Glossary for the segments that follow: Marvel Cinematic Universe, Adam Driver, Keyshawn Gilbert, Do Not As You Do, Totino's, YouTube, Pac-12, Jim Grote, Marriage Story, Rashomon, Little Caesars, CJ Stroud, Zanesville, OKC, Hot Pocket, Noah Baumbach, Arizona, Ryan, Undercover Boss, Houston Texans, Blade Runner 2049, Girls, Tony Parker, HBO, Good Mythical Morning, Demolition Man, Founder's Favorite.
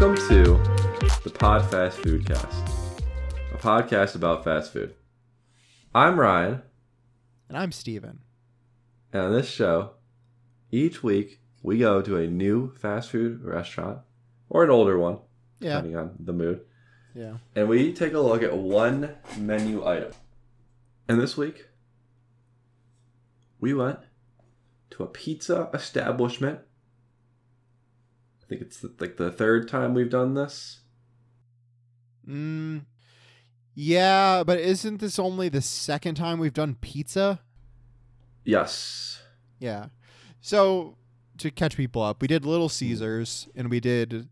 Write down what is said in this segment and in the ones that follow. Welcome to the PodFast FoodCast, a podcast about fast food. I'm Ryan. And I'm Steven. And on this show, each week we go to a new fast food restaurant, or an older one, depending on the mood. Yeah. And we take a look at one menu item. And this week, we went to a pizza establishment. I think it's like the third time we've done this. Yeah, but isn't this only the second time we've done pizza? Yes. Yeah. So, to catch people up, we did Little Caesars, and we did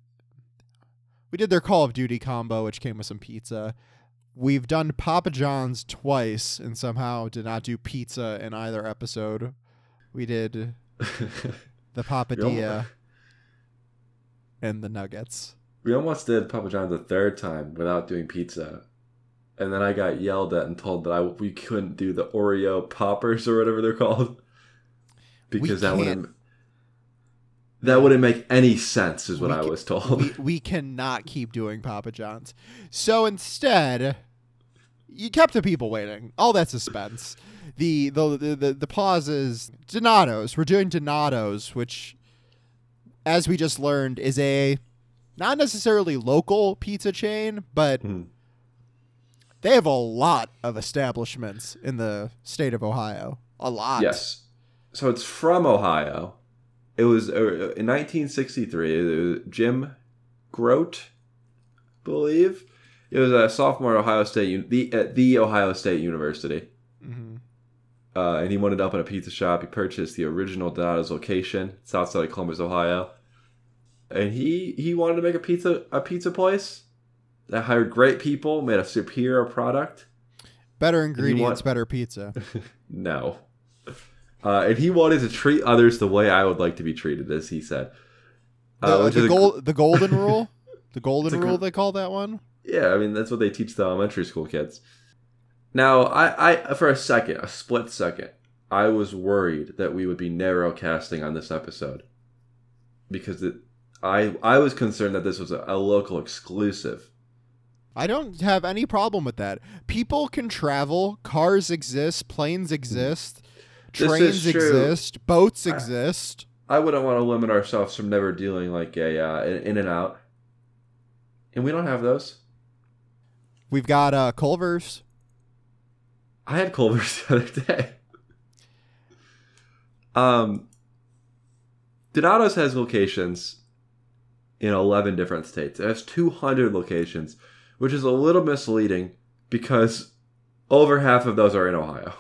their Call of Duty combo, which came with some pizza. We've done Papa John's twice, and somehow did not do pizza in either episode. We did the Papadilla and the Nuggets. We almost did Papa John's a third time without doing pizza. And then I got yelled at and told that we couldn't do the Oreo poppers or whatever they're called. Because that wouldn't make any sense is what I was told. We cannot keep doing Papa John's. So instead, you kept the people waiting. All that suspense. The pauses. Donatos. We're doing Donatos, which, as we just learned, is a not necessarily local pizza chain, but they have a lot of establishments in the state of Ohio. A lot. Yes. So it's from Ohio. It was in 1963. It was Jim Grote, I believe. It was a sophomore at Ohio State, the Ohio State University. Mm-hmm. And he wanted up in a pizza shop. He purchased the original Donatos location. It's outside of Columbus, Ohio. And he wanted to make a pizza place that hired great people, made a superior product. Better ingredients, better pizza. No. And he wanted to treat others the way I would like to be treated, as he said. The golden rule? The golden rule, they call that one? Yeah, I mean, that's what they teach the elementary school kids. Now, I for a split second, I was worried that we would be narrow casting on this episode. Because I was concerned that this was a local exclusive. I don't have any problem with that. People can travel. Cars exist. Planes exist. Trains exist. Boats exist. I wouldn't want to limit ourselves from never dealing like a in and out. And we don't have those. We've got Culver's. I had Culver's the other day. Donatos has locations in 11 different states. It has 200 locations, which is a little misleading because over half of those are in Ohio.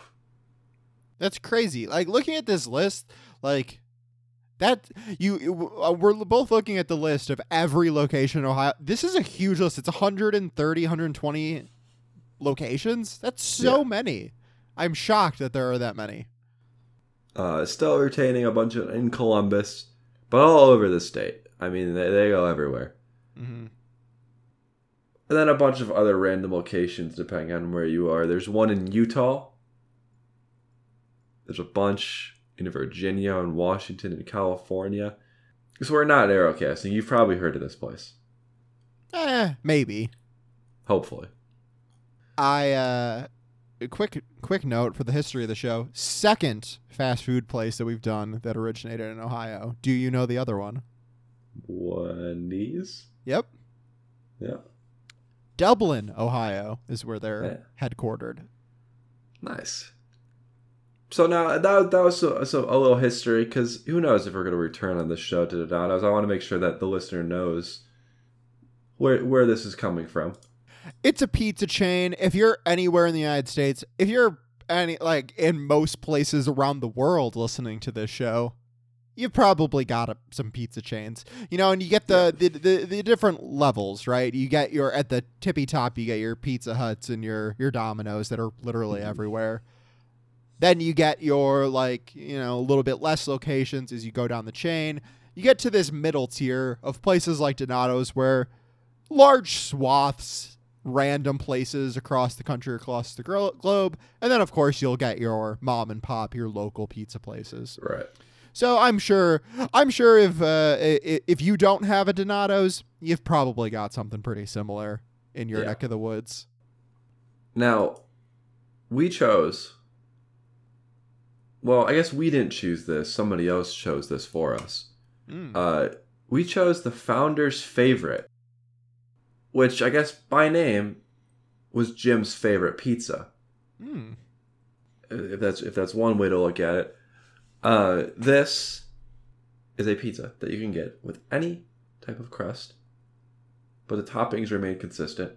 That's crazy. Like, looking at this list, like that, we're both looking at the list of every location in Ohio. This is a huge list. It's 130, 120 locations. That's so many. I'm shocked that there are that many. Still retaining a bunch of in Columbus, but all over the state. I mean, they go everywhere. Mm-hmm. And then a bunch of other random locations, depending on where you are. There's one in Utah. There's a bunch in Virginia and Washington and California. So we're not narrowcasting. You've probably heard of this place. Maybe. Hopefully. Quick note for the history of the show. Second fast food place that we've done that originated in Ohio. Do you know the other one? Wendy's? Yep. Yeah. Dublin, Ohio is where they're headquartered. Nice. So now that was so a little history, because who knows if we're going to return on this show to Donatos. I want to make sure that the listener knows where this is coming from. It's a pizza chain. If you're anywhere in the United States, if you're in most places around the world listening to this show, you've probably got some pizza chains, and you get the different levels, right? You get your at the tippy top, you get your Pizza Huts and your Domino's that are literally everywhere. Then you get your a little bit less locations as you go down the chain. You get to this middle tier of places like Donatos, where large swaths, random places across the country, across the globe, and then of course you'll get your mom and pop, your local pizza places, right? So I'm sure if you don't have a Donatos, you've probably got something pretty similar in your neck of the woods. Now, we chose. Well, I guess we didn't choose this. Somebody else chose this for us. We chose the Founder's Favorite, which I guess by name was Jim's favorite pizza. If that's one way to look at it. This is a pizza that you can get with any type of crust, but the toppings remain consistent.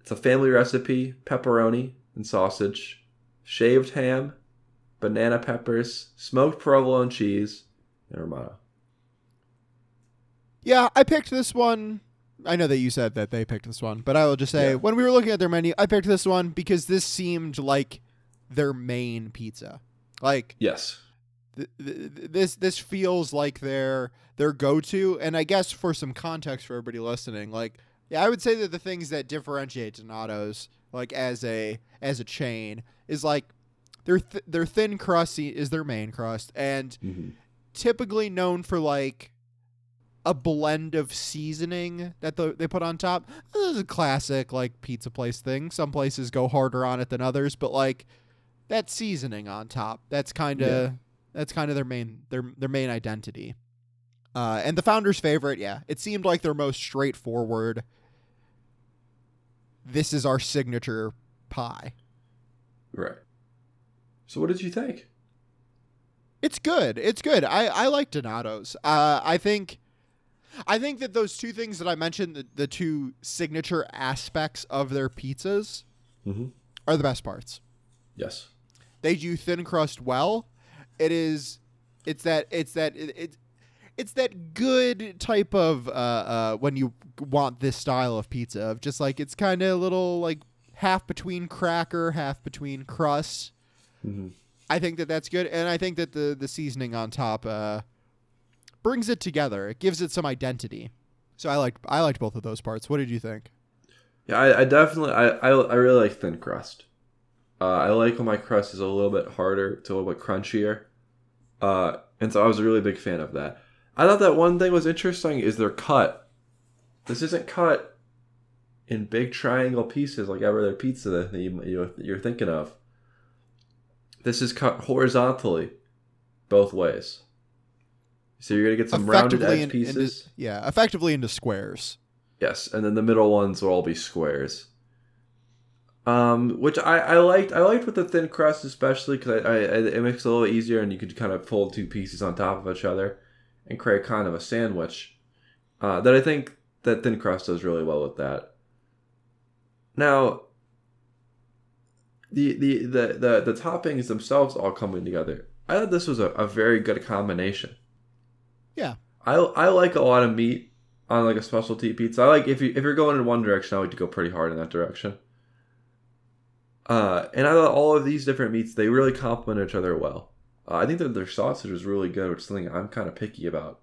It's a family recipe: pepperoni and sausage, shaved ham, banana peppers, smoked provolone cheese, and Romano. Yeah, I picked this one. I know that you said that they picked this one, but I will just say when we were looking at their menu, I picked this one because this seemed like their main pizza. Like, yes, this feels like their go-to. And I guess for some context for everybody listening, like, I would say that the things that differentiate Donatos, like as a chain, is like their thin crust is their main crust, and typically known for like a blend of seasoning that they put on top. This is a classic like pizza place thing. Some places go harder on it than others, but like, that seasoning on top, that's kind of their main identity. And the Founder's Favorite, it seemed like their most straightforward, this is our signature pie. Right. So what did you think? It's good. I like Donatos. I think that those two things that I mentioned, the two signature aspects of their pizzas are the best parts. Yes. They do thin crust well. It's that good type of when you want this style of pizza, of just like, it's kind of a little like half between cracker, half between crust. I think that that's good, and I think that the seasoning on top brings it together. It gives it some identity. So I liked both of those parts. What did you think? Yeah, I definitely really like thin crust. I like when my crust is a little bit harder, it's a little bit crunchier. And so I was a really big fan of that. I thought that one thing was interesting is their cut. This isn't cut in big triangle pieces like every other pizza that you're thinking of. This is cut horizontally both ways. So you're going to get some rounded edge pieces. Effectively into squares. Yes, and then the middle ones will all be squares. Which I liked with the thin crust, especially because it makes it a little easier, and you could kind of pull two pieces on top of each other and create kind of a sandwich. That I think that thin crust does really well with that. Now, the toppings themselves all coming together, I thought this was a very good combination. Yeah, I like a lot of meat on like a specialty pizza. I like, if you're going in one direction, I like to go pretty hard in that direction. And I thought all of these different meats, they really complement each other well. I think that their sausage was really good, which is something I'm kind of picky about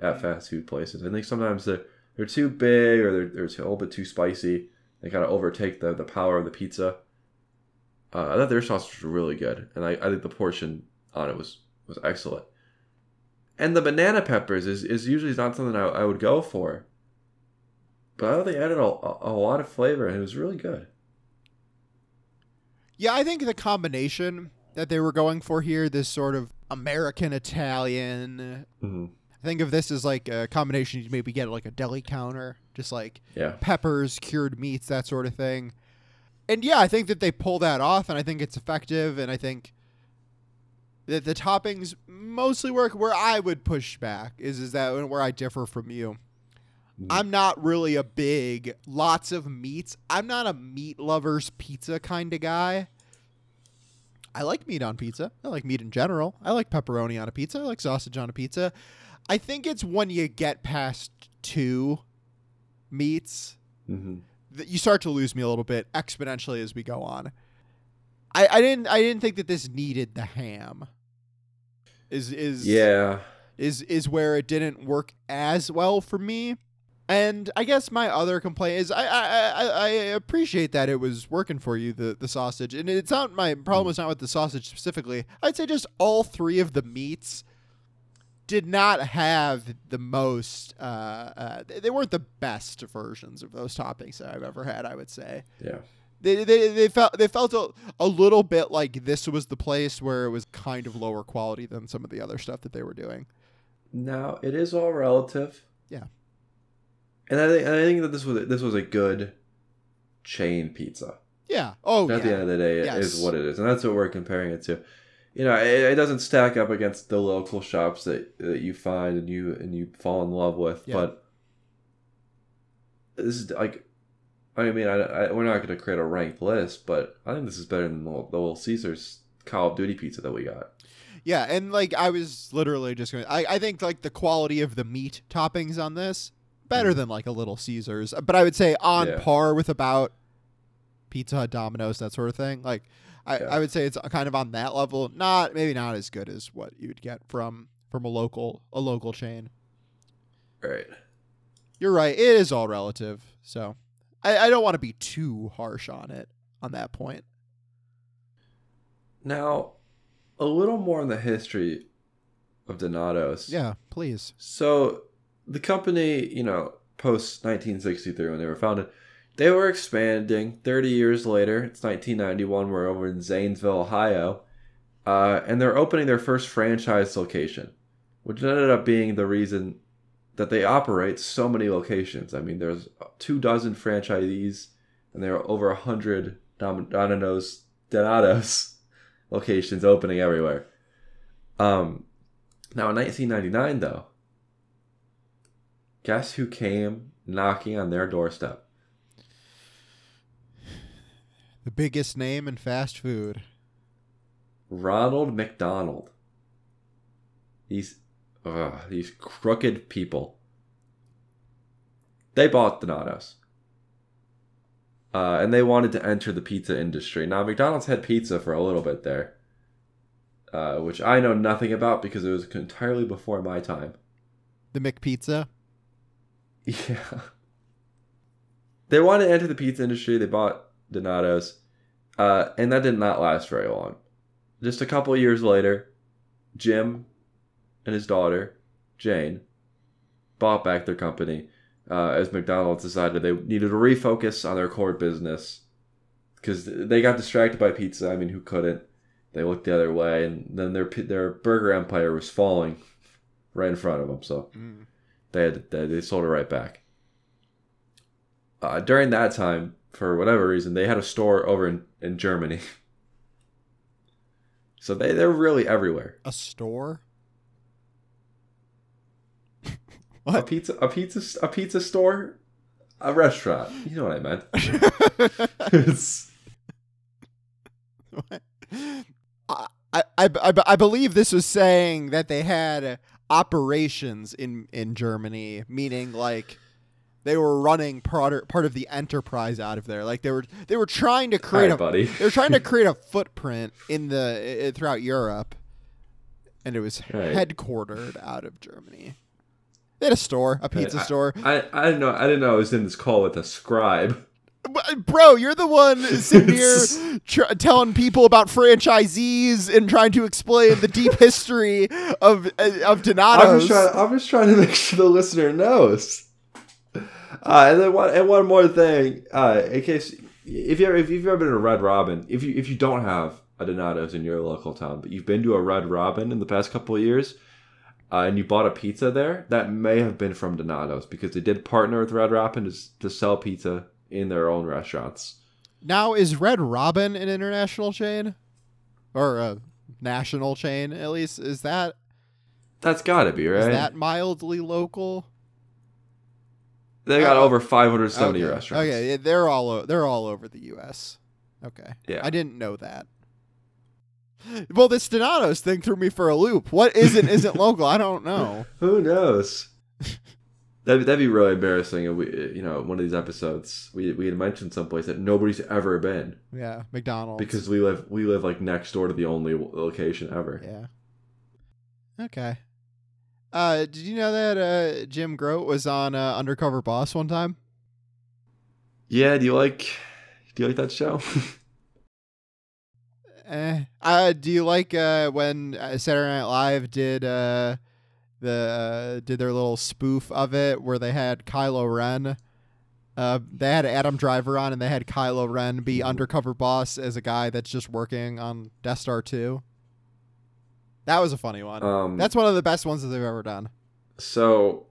at fast food places. I think sometimes they're too big, or they're a little bit too spicy. They kind of overtake the power of the pizza. I thought their sausage was really good, and I think the portion on it was excellent. And the banana peppers is usually not something I would go for, but I thought they added a lot of flavor, and it was really good. Yeah, I think the combination that they were going for here, this sort of American-Italian, I think of this as like a combination you maybe get at like a deli counter, just like peppers, cured meats, that sort of thing. And I think that they pull that off, and I think it's effective, and I think that the toppings mostly work. Where I would push back is that where I differ from you. I'm not really a big, lots of meats. I'm not a meat lover's pizza kind of guy. I like meat on pizza. I like meat in general. I like pepperoni on a pizza. I like sausage on a pizza. I think it's when you get past two meats that you start to lose me a little bit exponentially as we go on. I didn't think that this needed the ham. Is where it didn't work as well for me. And I guess my other complaint is I appreciate that it was working for you, the sausage. And it's not my problem is not with the sausage specifically. I'd say just all three of the meats did not have the most they weren't the best versions of those toppings that I've ever had, I would say. Yeah. They felt a little bit like this was the place where it was kind of lower quality than some of the other stuff that they were doing. No, it is all relative. Yeah. And I think that this was a good chain pizza. Yeah. Oh, yeah. At the end of the day, it is what it is. And that's what we're comparing it to. You know, it doesn't stack up against the local shops that you find and you fall in love with. Yeah. But this is like... I mean, we're not going to create a ranked list, but I think this is better than the Little Caesars Call of Duty pizza that we got. Yeah, and like I was literally just going to... I think like the quality of the meat toppings on this, better than like a Little Caesars, but I would say on par with about Pizza Hut, Domino's, that sort of thing. Like I would say it's kind of on that level. Maybe not as good as what you'd get from a local chain. Right. You're right. It is all relative, so... I don't want to be too harsh on it on that point. Now, a little more on the history of Donatos. Yeah, please. So the company, you know, post 1963 when they were founded, they were expanding. 30 years later, it's 1991. We're over in Zanesville, Ohio, and they're opening their first franchise location, which ended up being the reason that they operate so many locations. I mean, there's 24 franchisees, and there are over 100 Donatos locations opening everywhere. Now, in 1999, though, guess who came knocking on their doorstep? The biggest name in fast food. Ronald McDonald. These crooked people. They bought Donatos. And they wanted to enter the pizza industry. Now, McDonald's had pizza for a little bit there, which I know nothing about because it was entirely before my time. The McPizza? Yeah. They wanted to enter the pizza industry. They bought Donatos. And that did not last very long. Just a couple of years later, Jim and his daughter, Jane, bought back their company as McDonald's decided they needed to refocus on their core business because they got distracted by pizza. I mean, who couldn't? They looked the other way, and then their burger empire was falling right in front of them, so they sold it right back. During that time, for whatever reason, they had a store over in Germany. So they're really everywhere. A store? What? A pizza store, a restaurant. You know what I meant. What? I believe this was saying that they had operations in Germany, meaning like they were running part of the enterprise out of there. Like they were trying to create a footprint throughout Europe, and it was headquartered out of Germany. They had a store, a pizza store. I didn't know. I didn't know I was in this call with a scribe. Bro, you're the one sitting here telling people about franchisees and trying to explain the deep history of Donatos. I'm just trying to make sure the listener knows. And then one more thing, in case if you've ever been to Red Robin, if you don't have a Donatos in your local town, but you've been to a Red Robin in the past couple of years. And you bought a pizza there, that may have been from Donatos because they did partner with Red Robin to sell pizza in their own restaurants. Now, is Red Robin an international chain? Or a national chain, at least? Is that... That's gotta be, right? Is that mildly local? They got over 570 restaurants. Okay, they're all over the U.S. Okay. Yeah. I didn't know that. Well, this Donatos thing threw me for a loop. What isn't local? I don't know. Who knows? That'd be really embarrassing. If we, you know, one of these episodes, we had mentioned someplace that nobody's ever been. Yeah, McDonald's. Because we live like next door to the only location ever. Yeah. Okay. Did you know that Jim Grote was on Undercover Boss one time? Yeah, do you like that show? Do you like when Saturday Night Live did did their little spoof of it where they had Kylo Ren? They had Adam Driver on, and they had Kylo Ren be Undercover Boss as a guy that's just working on Death Star II. That was a funny one. That's one of the best ones that they've ever done. So,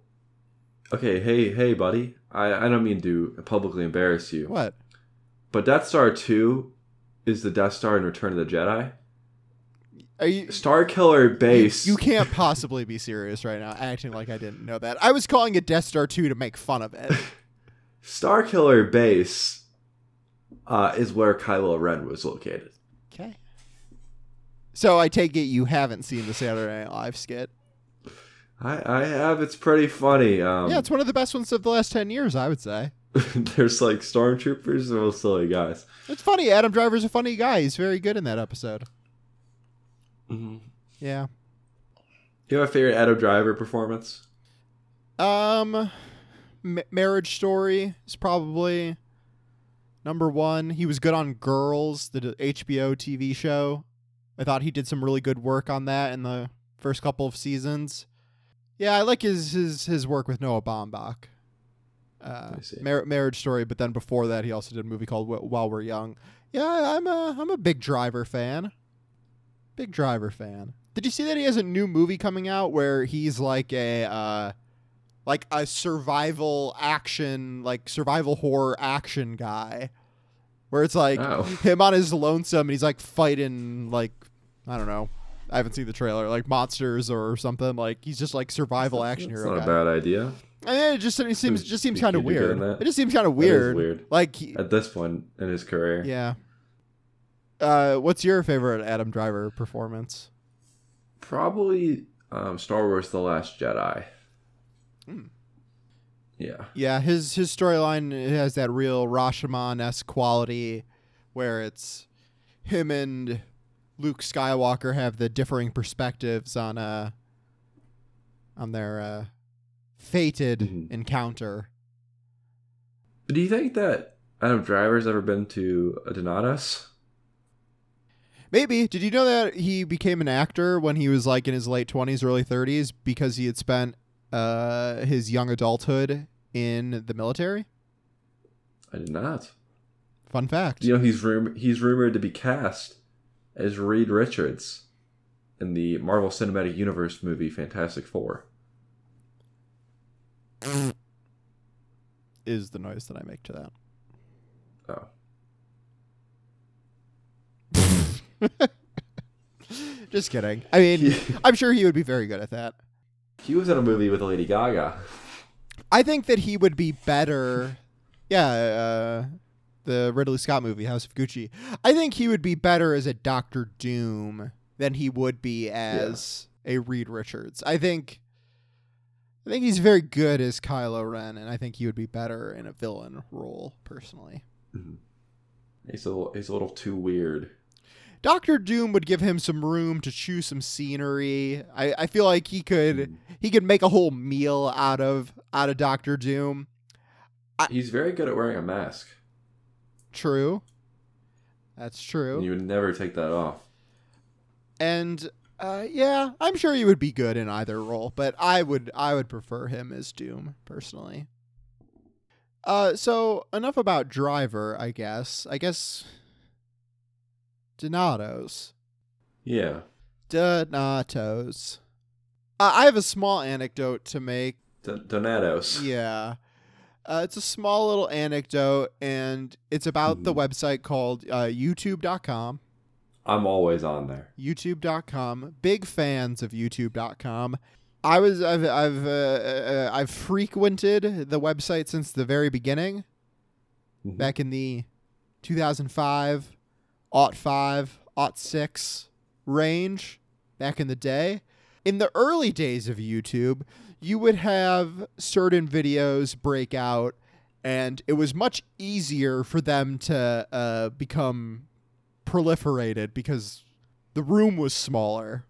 okay, hey, buddy. I don't mean to publicly embarrass you. What? But Death Star II is the Death Star in Return of the Jedi. Starkiller Base. You can't possibly be serious right now, acting like I didn't know that. I was calling it Death Star II to make fun of it. Starkiller Base is where Kylo Ren was located. Okay. So I take it you haven't seen the Saturday Night Live skit. I have. It's pretty funny. Yeah, it's one of the best ones of the last 10 years, I would say. There's like stormtroopers and little silly guys. It's funny. Adam Driver's a funny guy. He's very good in that episode. Mm-hmm. Yeah. Do you have a favorite Adam Driver performance? Marriage Story is probably number one. He was good on Girls, the HBO TV show. I thought he did some really good work on that in the first couple of seasons. Yeah, I like his work with Noah Baumbach. Marriage Story, but then before that, he also did a movie called While We're Young. Yeah, I'm a big Driver fan. Big Driver fan. Did you see that he has a new movie coming out where he's like a survival action, like survival horror action guy, where it's like him on his lonesome and he's like fighting, like, I don't know. I haven't seen the trailer, like monsters or something. Like he's just like survival action hero. That's not a bad idea. And it just seems kind of weird. It just seems kind of weird. It is weird. Like at this point in his career. Yeah. What's your favorite Adam Driver performance? Probably Star Wars: The Last Jedi. Hmm. Yeah. Yeah. His storyline has that real Rashomon-esque quality, where it's him and Luke Skywalker have the differing perspectives on their fated encounter. Do you think that Adam Driver's ever been to Donatos? Maybe. Did you know that he became an actor when he was like in his late 20s, early 30s, because he had spent his young adulthood in the military? I did not. Fun fact. You know, he's rumored to be cast as Reed Richards in the Marvel Cinematic Universe movie Fantastic Four. Is the noise that I make to that. Oh. Just kidding. I mean, I'm sure he would be very good at that. He was in a movie with Lady Gaga. I think that he would be better. Yeah, the Ridley Scott movie, House of Gucci. I think he would be better as a Doctor Doom than he would be as a Reed Richards. I think he's very good as Kylo Ren, and I think he would be better in a villain role, personally. Mm-hmm. He's a little too weird. Doctor Doom would give him some room to chew some scenery. I feel like he could make a whole meal out of Doctor Doom. He's very good at wearing a mask. True. That's true. And you would never take that off. And yeah, I'm sure he would be good in either role, but I would prefer him as Doom personally. So enough about Driver, I guess. Donatos. Yeah. Donatos. I have a small anecdote to make. Donatos. Yeah. It's a small little anecdote, and it's about the website called YouTube.com. I'm always on there. YouTube.com. Big fans of YouTube.com. I've frequented the website since the very beginning. Mm-hmm. Back in the 2005 '05, '06 range back in the day. In the early days of YouTube, you would have certain videos break out, and it was much easier for them to become proliferated because the room was smaller.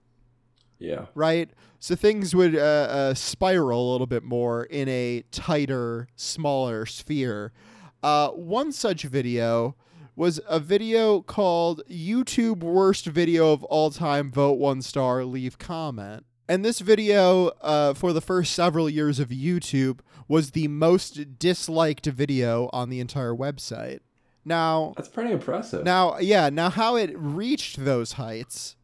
Yeah. Right? So things would spiral a little bit more in a tighter, smaller sphere. One such video was a video called YouTube Worst Video of All Time, Vote One Star, Leave Comment. And this video, for the first several years of YouTube, was the most disliked video on the entire website. Now, that's pretty impressive. Now, yeah, now how it reached those heights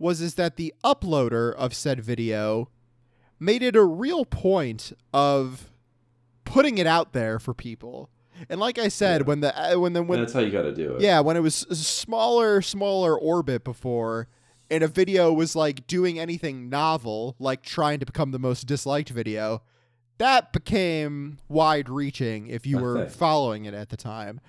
was that the uploader of said video made it a real point of putting it out there for people. And like I said, when that's how you got to do it. Yeah, when it was a smaller orbit before, and a video was like doing anything novel, like trying to become the most disliked video, that became wide-reaching if you were following it at the time.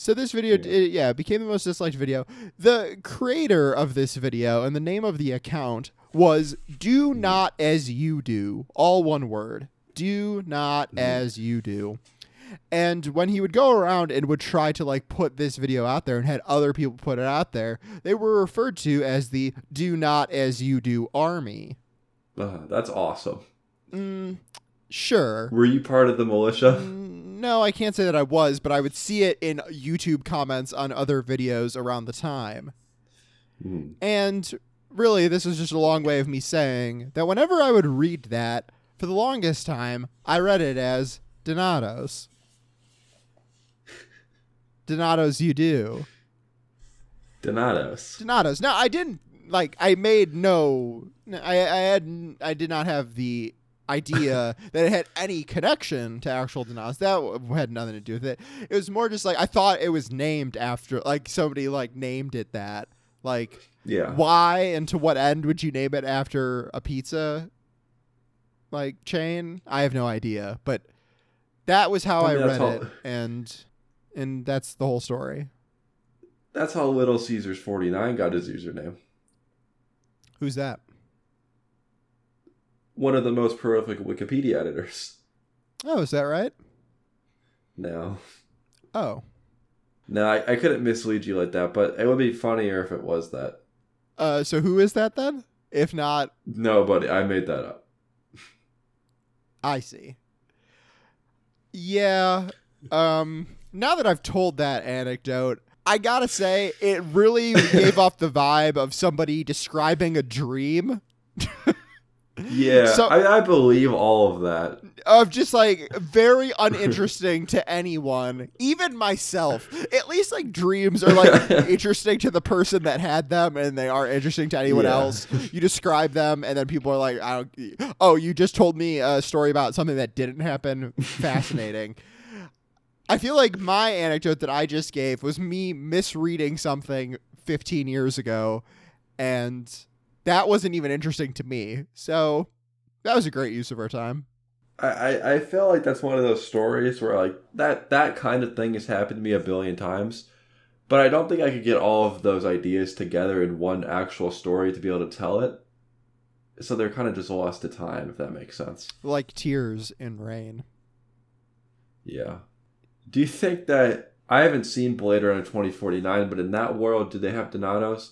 So this video, became the most disliked video. The creator of this video and the name of the account was "Do Not As You Do," all one word. Do not as you do. And when he would go around and would try to like put this video out there and had other people put it out there, they were referred to as the "Do Not As You Do" army. That's awesome. Sure. Were you part of the militia? No, I can't say that I was, but I would see it in YouTube comments on other videos around the time. And really, this is just a long way of me saying that whenever I would read that, for the longest time, I read it as Donatos. Donatos, you do. Donatos. No, I didn't like. I made no. I did not have the idea that it had any connection to actual Donatos. That had nothing to do with it. It was more just like I thought it was named after, like somebody like named it that. Like, yeah. Why and to what end would you name it after a pizza like chain? I have no idea, but. That was how I read it, and that's the whole story. That's how Little Caesars 49 got his username. Who's that? One of the most prolific Wikipedia editors. Oh, is that right? No. Oh. No, I couldn't mislead you like that, but it would be funnier if it was that. So who is that then? If not... No, buddy, I made that up. I see. Yeah. Now that I've told that anecdote, I gotta say it really gave off the vibe of somebody describing a dream. Yeah, so, I believe all of that. Of just like very uninteresting to anyone, even myself. At least like dreams are like interesting to the person that had them, and they aren't interesting to anyone else. You describe them, and then people are like, you just told me a story about something that didn't happen. Fascinating. I feel like my anecdote that I just gave was me misreading something 15 years ago, and... that wasn't even interesting to me. So that was a great use of our time. I feel like that's one of those stories where like that kind of thing has happened to me 1 billion times. But I don't think I could get all of those ideas together in one actual story to be able to tell it. So they're kind of just lost to time, if that makes sense. Like tears in rain. Yeah. Do you think that... I haven't seen Blade Runner 2049, but in that world, do they have Donatos?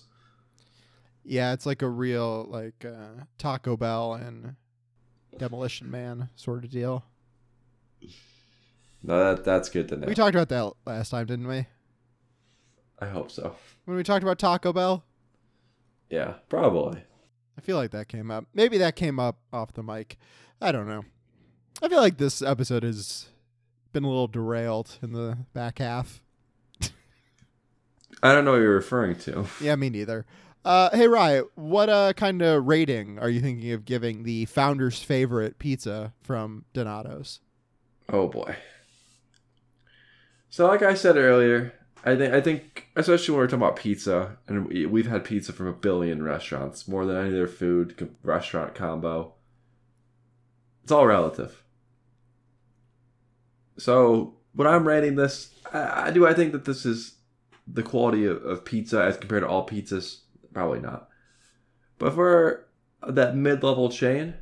Yeah, it's like a real like Taco Bell and Demolition Man sort of deal. No, that's good to know. We talked about that last time, didn't we? I hope so. When we talked about Taco Bell? Yeah, probably. I feel like that came up. Maybe that came up off the mic. I don't know. I feel like this episode has been a little derailed in the back half. I don't know what you're referring to. Yeah, me neither. Hey, Ryan, what kind of rating are you thinking of giving the Founder's Favorite pizza from Donatos? Oh, boy. So like I said earlier, I think, especially when we're talking about pizza, and we've had pizza from 1 billion restaurants, more than any other food restaurant combo. It's all relative. So when I'm rating this, I think that this is the quality of pizza as compared to all pizzas. Probably not. But for that mid-level chain,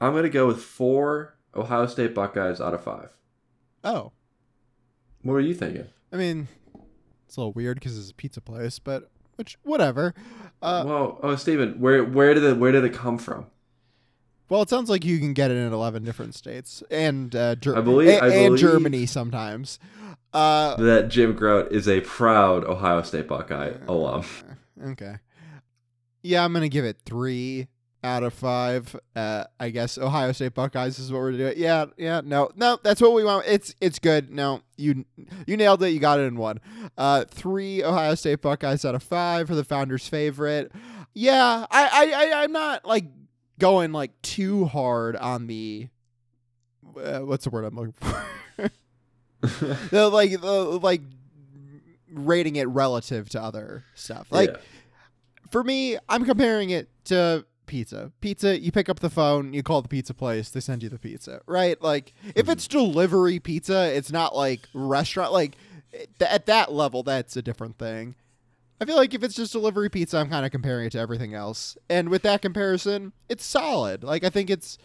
I'm going to go with 4 Ohio State Buckeyes out of 5. Oh. What were you thinking? I mean, it's a little weird because it's a pizza place, but which whatever. Well, Steven, where did it come from? Well, it sounds like you can get it in 11 different states and I believe Germany sometimes. That Jim Grote is a proud Ohio State Buckeye alum. Okay. Yeah, I'm going to give it 3 out of 5. I guess Ohio State Buckeyes is what we're doing. Yeah, no, that's what we want. It's good. No, you nailed it. You got it in one. 3 Ohio State Buckeyes out of 5 for the Founder's Favorite. Yeah, I'm not like going like too hard on the what's the word I'm looking for? the rating it relative to other stuff. Like for me, I'm comparing it to pizza. You pick up the phone, you call the pizza place, they send you the pizza, right? Like if it's delivery pizza, it's not like restaurant, like at that level, that's a different thing. I feel like if it's just delivery pizza, I'm kind of comparing it to everything else, and with that comparison, it's solid. Like I think it's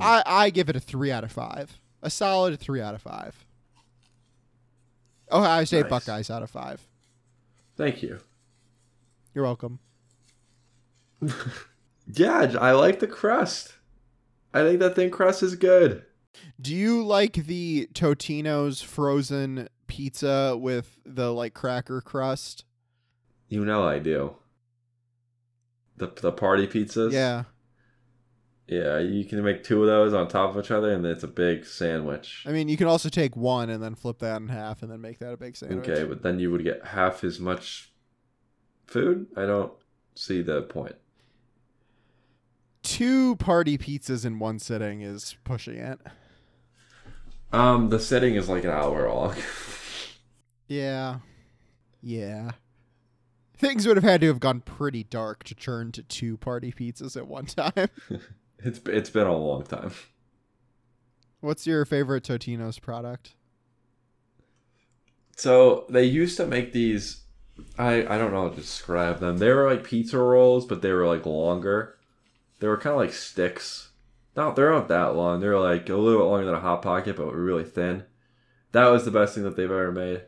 I give it a 3 out of 5, a solid 3 out of 5. Ohio State Buckeyes out of 5. Thank you. You're welcome. Yeah, I like the crust. I think that thin crust is good. Do you like the Totino's frozen pizza with the like cracker crust? You know I do. The party pizzas? Yeah. Yeah, you can make 2 of those on top of each other, and it's a big sandwich. I mean, you can also take 1 and then flip that in half and then make that a big sandwich. Okay, but then you would get half as much food? I don't see the point. 2 party pizzas in one sitting is pushing it. The sitting is like an hour long. Yeah. Things would have had to have gone pretty dark to turn to 2 party pizzas at one time. It's been a long time. What's your favorite Totino's product? So they used to make these, I don't know how to describe them. They were like pizza rolls, but they were like longer. They were kind of like sticks. No, they're not that long. They were like a little bit longer than a Hot Pocket, but really thin. That was the best thing that they've ever made.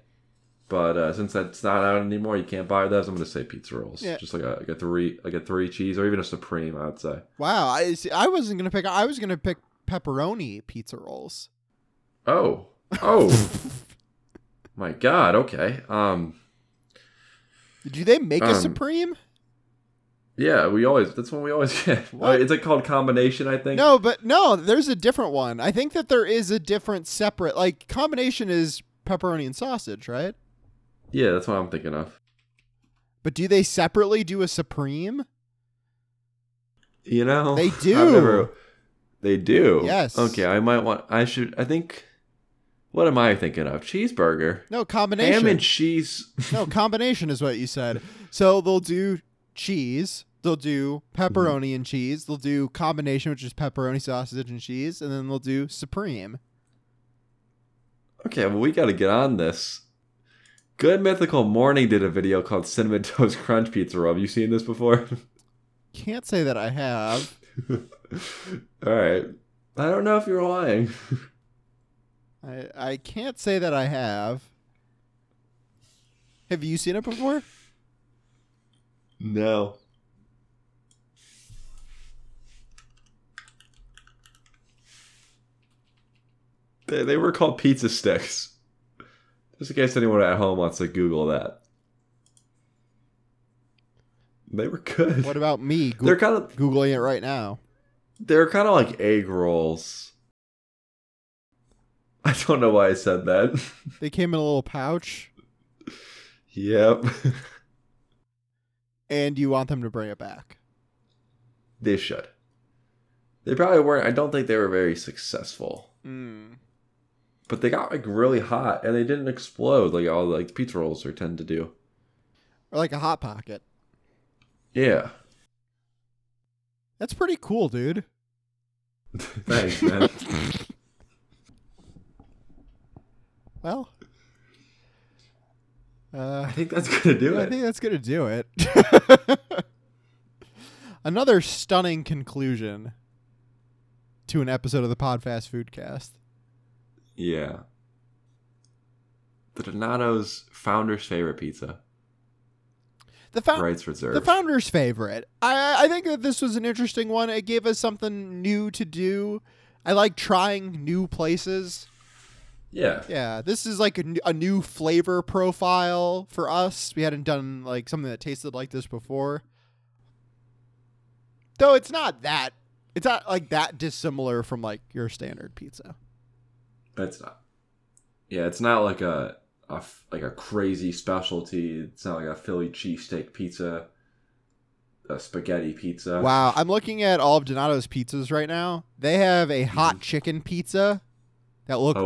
But since that's not out anymore, you can't buy those. I'm going to say pizza rolls, just like a three cheese, or even a supreme. I'd say. Wow, I wasn't going to pick. I was going to pick pepperoni pizza rolls. Oh, my God. Okay. Do they make a supreme? Yeah, we always. That's one we always get. It's like called combination, I think. No, there's a different one. I think that there is a different separate. Like combination is pepperoni and sausage, right? Yeah, that's what I'm thinking of. But do they separately do a Supreme? You know, they do. They do. Yes. Okay, I think. What am I thinking of? Cheeseburger. No, combination. Ham and cheese. No, combination is what you said. So they'll do cheese. They'll do pepperoni and cheese. They'll do combination, which is pepperoni, sausage, and cheese. And then they'll do Supreme. Okay, well, we got to get on this. Good Mythical Morning did a video called Cinnamon Toast Crunch Pizza Roll. Have you seen this before? Can't say that I have. All right. I don't know if you're lying. I can't say that I have. Have you seen it before? No. They were called pizza sticks. Just in case anyone at home wants to Google that. They were good. What about me? They're kind of Googling it right now. They're kind of like egg rolls. I don't know why I said that. They came in a little pouch. Yep. And you want them to bring it back? They should. They probably weren't. I don't think they were very successful. But they got like really hot, and they didn't explode like all like pizza rolls are tend to do. Or like a Hot Pocket. Yeah. That's pretty cool, dude. Thanks, man. Well. I think that's gonna do it. I think that's gonna do it. Another stunning conclusion to an episode of the PodFast FoodCast. Yeah. The Donatos Founder's Favorite Pizza. Rights reserved. The Founder's Favorite. I think that this was an interesting one. It gave us something new to do. I like trying new places. Yeah. Yeah. This is like a new flavor profile for us. We hadn't done like something that tasted like this before. Though it's not that. It's not like that dissimilar from like your standard pizza. It's not. Yeah, it's not like a crazy specialty. It's not like a Philly cheesesteak pizza, a spaghetti pizza. Wow, I'm looking at all of Donato's pizzas right now. They have a hot chicken pizza that looks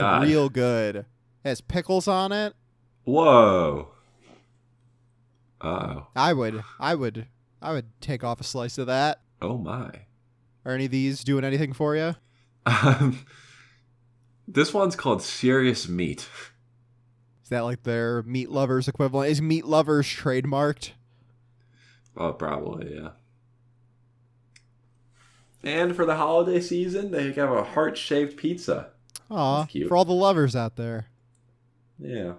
real good. It has pickles on it. Whoa. Uh-oh. I would take off a slice of that. Oh my. Are any of these doing anything for you? This one's called Serious Meat. Is that like their Meat Lovers equivalent? Is Meat Lovers trademarked? Oh, probably, yeah. And for the holiday season, they have a heart-shaped pizza. Aw, for all the lovers out there. Yeah.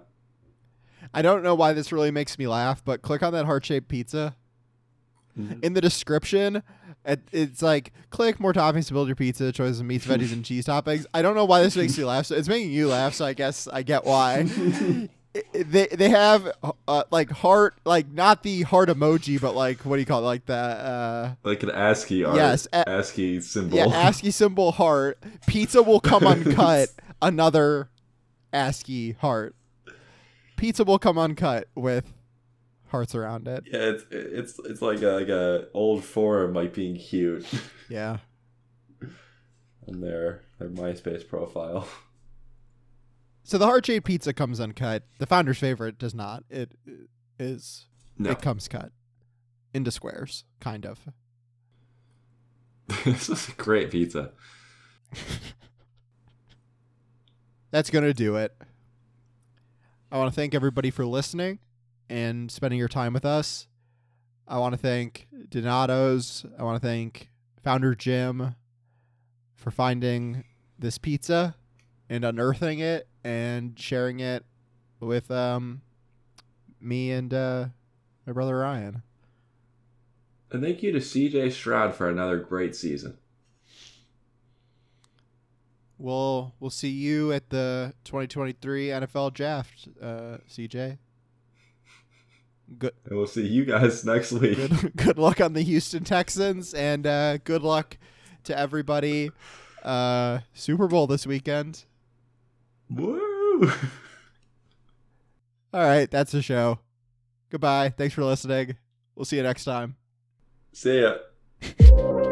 I don't know why this really makes me laugh, but click on that heart-shaped pizza. Mm-hmm. In the description, it's like, click more toppings to build your pizza, choices of meats, veggies, and cheese toppings. I don't know why this makes me laugh. So it's making you laugh, so I guess I get why. They have like heart, like not the heart emoji, but like, what do you call it? Like the like an ASCII art. Yes, ASCII symbol. Yeah, ASCII symbol heart. Pizza will come uncut. Another ASCII heart. Pizza will come uncut with hearts around it. Yeah, it's like a old forum like being cute. Yeah. On their MySpace profile. So the heart shaped pizza comes uncut. The Founder's Favorite does not. It comes cut into squares, kind of. This is a great pizza. That's gonna do it. I want to thank everybody for listening and spending your time with us. I want to thank Donato's. I want to thank Founder Jim for finding this pizza and unearthing it and sharing it with me and my brother Ryan. And thank you to CJ Stroud for another great season. We'll see you at the 2023 NFL Draft, CJ. Good. And we'll see you guys next week. Good luck on the Houston Texans, and good luck to everybody. Super Bowl this weekend. Woo! All right, that's the show. Goodbye. Thanks for listening. We'll see you next time. See ya.